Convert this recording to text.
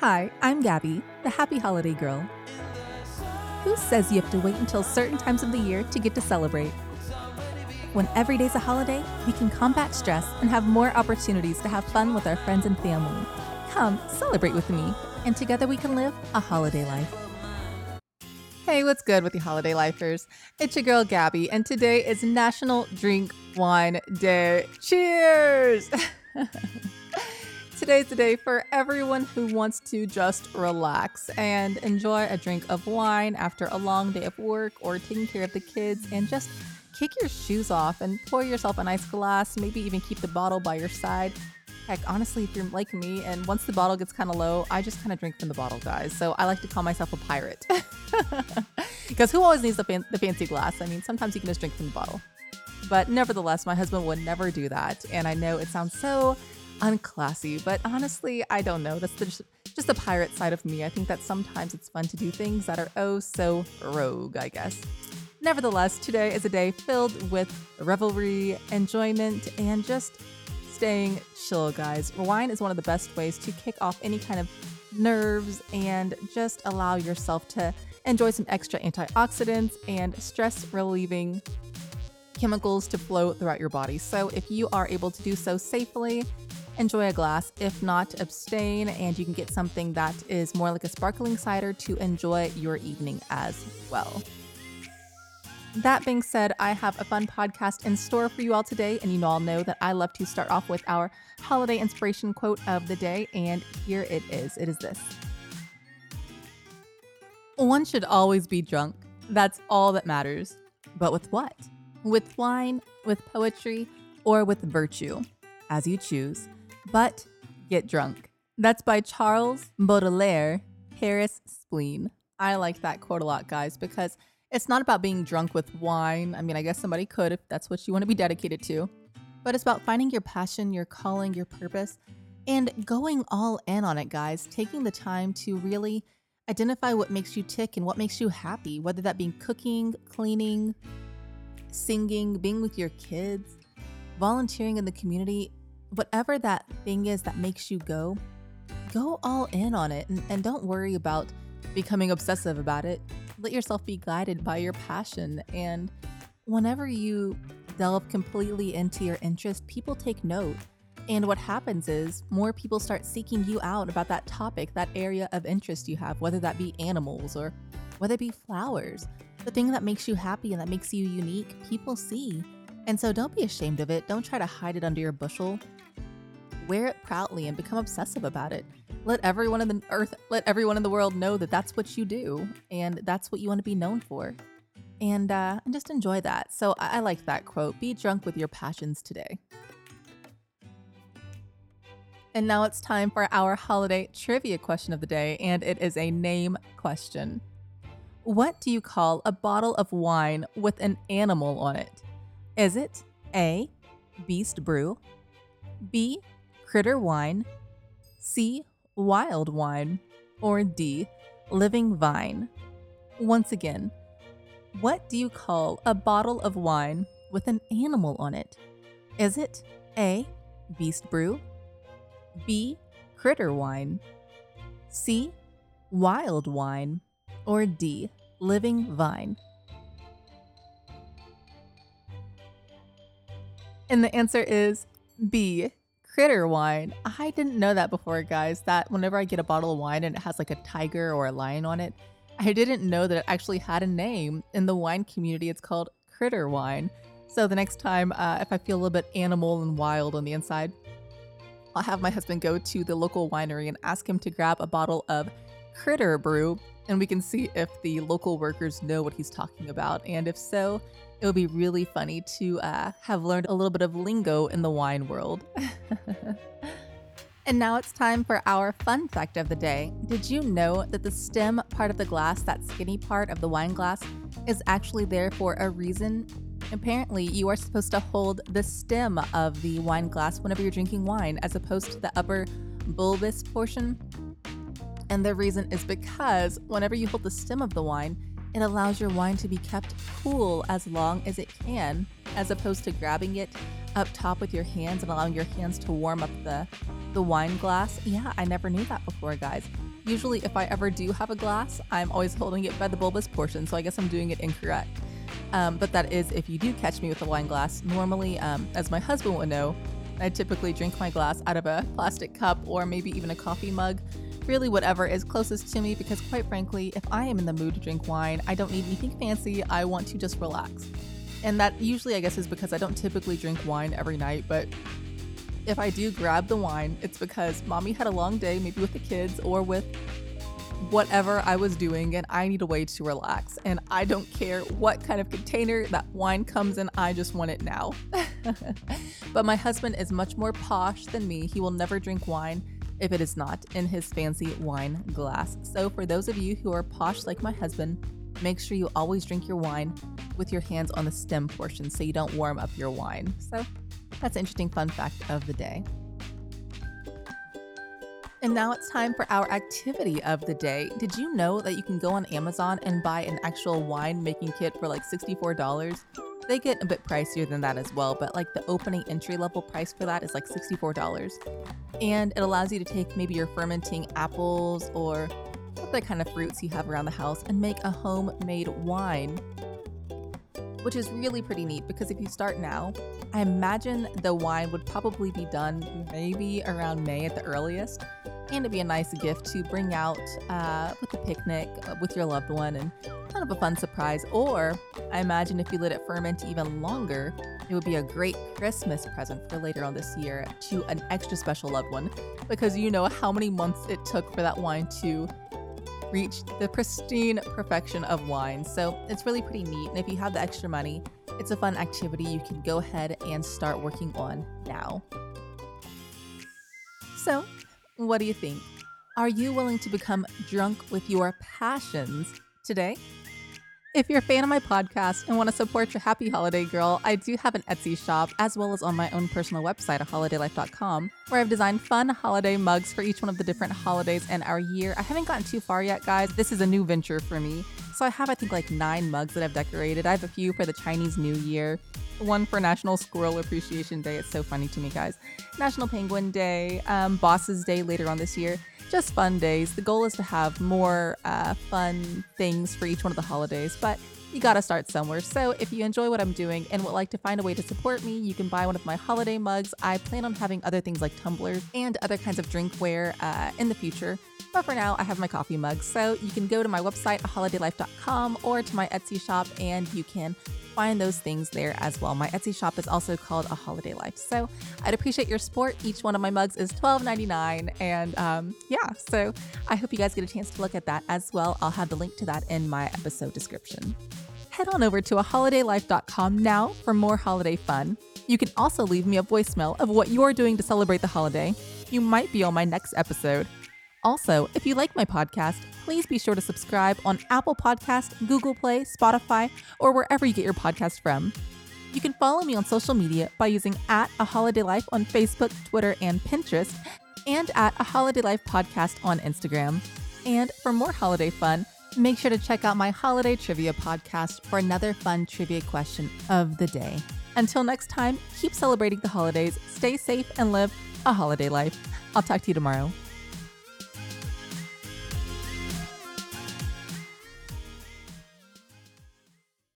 Hi, I'm Gabby, the happy holiday girl. Who says you have to wait until certain times of the year to get to celebrate? When every day's a holiday, we can combat stress and have more opportunities to have fun with our friends and family. Come celebrate with me, and together we can live a holiday life. Hey, what's good with you holiday lifers? It's your girl Gabby, and today is National Drink Wine Day. Cheers! Today's the day for everyone who wants to just relax and enjoy a drink of wine after a long day of work or taking care of the kids, and just kick your shoes off and pour yourself a nice glass, maybe even keep the bottle by your side. Heck, honestly, if you're like me and once the bottle gets kind of low, I just kind of drink from the bottle, guys. So I like to call myself a pirate because who always needs the fancy glass? I mean, sometimes you can just drink from the bottle. But nevertheless, my husband would never do that. And I know it sounds so unclassy, but honestly, I don't know. That's just the pirate side of me. I think that sometimes it's fun to do things that are oh so rogue, I guess. Nevertheless, today is a day filled with revelry, enjoyment, and just staying chill, guys. Wine is one of the best ways to kick off any kind of nerves and just allow yourself to enjoy some extra antioxidants and stress-relieving chemicals to flow throughout your body. So if you are able to do so safely, enjoy a glass. If not, abstain, and you can get something that is more like a sparkling cider to enjoy your evening as well. That being said, I have a fun podcast in store for you all today, and you all know that I love to start off with our holiday inspiration quote of the day, and here it is. It is this. One should always be drunk. That's all that matters. But with what? With wine, with poetry, or with virtue, as you choose. But get drunk. That's by Charles Baudelaire, Paris Spleen. I like that quote a lot, guys, because it's not about being drunk with wine. I mean, I guess somebody could if that's what you want to be dedicated to. But it's about finding your passion, your calling, your purpose, and going all in on it, guys. Taking the time to really identify what makes you tick and what makes you happy, whether that being cooking, cleaning, singing, being with your kids, volunteering in the community, whatever that thing is that makes you go all in on it, and don't worry about becoming obsessive about it. Let yourself be guided by your passion. And whenever you delve completely into your interest, people take note. And what happens is more people start seeking you out about that topic, that area of interest you have, whether that be animals or whether it be flowers. The thing that makes you happy and that makes you unique, people see. And so don't be ashamed of it. Don't try to hide it under your bushel. Wear it proudly and become obsessive about it. Let everyone in the world know that that's what you do and that's what you want to be known for. And just enjoy that. So I like that quote. Be drunk with your passions today. And now it's time for our holiday trivia question of the day, and it is a name question. What do you call a bottle of wine with an animal on it? Is it A, Beast Brew, B, Critter Wine, C, Wild Wine, or D, Living Vine? Once again, what do you call a bottle of wine with an animal on it? Is it A, Beast Brew, B, Critter Wine, C, Wild Wine, or D, Living Vine? And the answer is B, Critter Wine. I didn't know that before, guys, that whenever I get a bottle of wine and it has like a tiger or a lion on it, I didn't know that it actually had a name. In the wine community, it's called Critter Wine. So the next time, if I feel a little bit animal and wild on the inside, I'll have my husband go to the local winery and ask him to grab a bottle of Critter Brew, and we can see if the local workers know what he's talking about. And if so, it would be really funny to have learned a little bit of lingo in the wine world. And now it's time for our fun fact of the day. Did you know that the stem part of the glass, that skinny part of the wine glass, is actually there for a reason? Apparently, you are supposed to hold the stem of the wine glass whenever you're drinking wine, as opposed to the upper bulbous portion. And the reason is because whenever you hold the stem of the wine, it allows your wine to be kept cool as long as it can, as opposed to grabbing it up top with your hands and allowing your hands to warm up the wine glass. Yeah, I never knew that before, guys. Usually if I ever do have a glass, I'm always holding it by the bulbous portion, so I guess I'm doing it incorrect. But that is if you do catch me with a wine glass. Normally, as my husband would know, I typically drink my glass out of a plastic cup or maybe even a coffee mug, really whatever is closest to me, because quite frankly, if I am in the mood to drink wine, I don't need anything fancy. I want to just relax. And that usually, I guess, is because I don't typically drink wine every night, but if I do grab the wine, it's because mommy had a long day, maybe with the kids or with whatever I was doing, and I need a way to relax. And I don't care what kind of container that wine comes in, I just want it now. But my husband is much more posh than me. He will never drink wine if it is not in his fancy wine glass. So for those of you who are posh like my husband, make sure you always drink your wine with your hands on the stem portion so you don't warm up your wine. So that's an interesting fun fact of the day. And now it's time for our activity of the day. Did you know that you can go on Amazon and buy an actual wine making kit for like $64? They get a bit pricier than that as well, but like the opening entry level price for that is like $64. And it allows you to take maybe your fermenting apples or other kind of fruits you have around the house and make a homemade wine, which is really pretty neat because if you start now, I imagine the wine would probably be done maybe around May at the earliest, and it'd be a nice gift to bring out with a picnic with your loved one and kind of a fun surprise. Or I imagine if you let it ferment even longer, it would be a great Christmas present for later on this year to an extra special loved one, because you know how many months it took for that wine to reach the pristine perfection of wine. So it's really pretty neat, and if you have the extra money, it's a fun activity you can go ahead and start working on now. So what do you think? Are you willing to become drunk with your passions today? If you're a fan of my podcast and want to support your happy holiday girl, I do have an Etsy shop as well as on my own personal website, aholidaylife.com, where I've designed fun holiday mugs for each one of the different holidays in our year. I haven't gotten too far yet, guys. This is a new venture for me. So I have, I think, like 9 mugs that I've decorated. I have a few for the Chinese New Year, one for National Squirrel Appreciation Day. It's so funny to me, guys. National Penguin Day, Bosses Day later on this year. Just fun days. The goal is to have more fun things for each one of the holidays, but you gotta start somewhere. So if you enjoy what I'm doing and would like to find a way to support me, you can buy one of my holiday mugs. I plan on having other things like tumblers and other kinds of drinkware in the future. But for now, I have my coffee mug. So you can go to my website, aholidaylife.com, or to my Etsy shop, and you can find those things there as well. My Etsy shop is also called A Holiday Life. So I'd appreciate your support. Each one of my mugs is $12.99. And so I hope you guys get a chance to look at that as well. I'll have the link to that in my episode description. Head on over to aholidaylife.com now for more holiday fun. You can also leave me a voicemail of what you're doing to celebrate the holiday. You might be on my next episode. Also, if you like my podcast, please be sure to subscribe on Apple Podcasts, Google Play, Spotify, or wherever you get your podcast from. You can follow me on social media by using @aholidaylife on Facebook, Twitter, and Pinterest, and @aholidaylife podcast on Instagram. And for more holiday fun, make sure to check out my holiday trivia podcast for another fun trivia question of the day. Until next time, keep celebrating the holidays, stay safe, and live a holiday life. I'll talk to you tomorrow.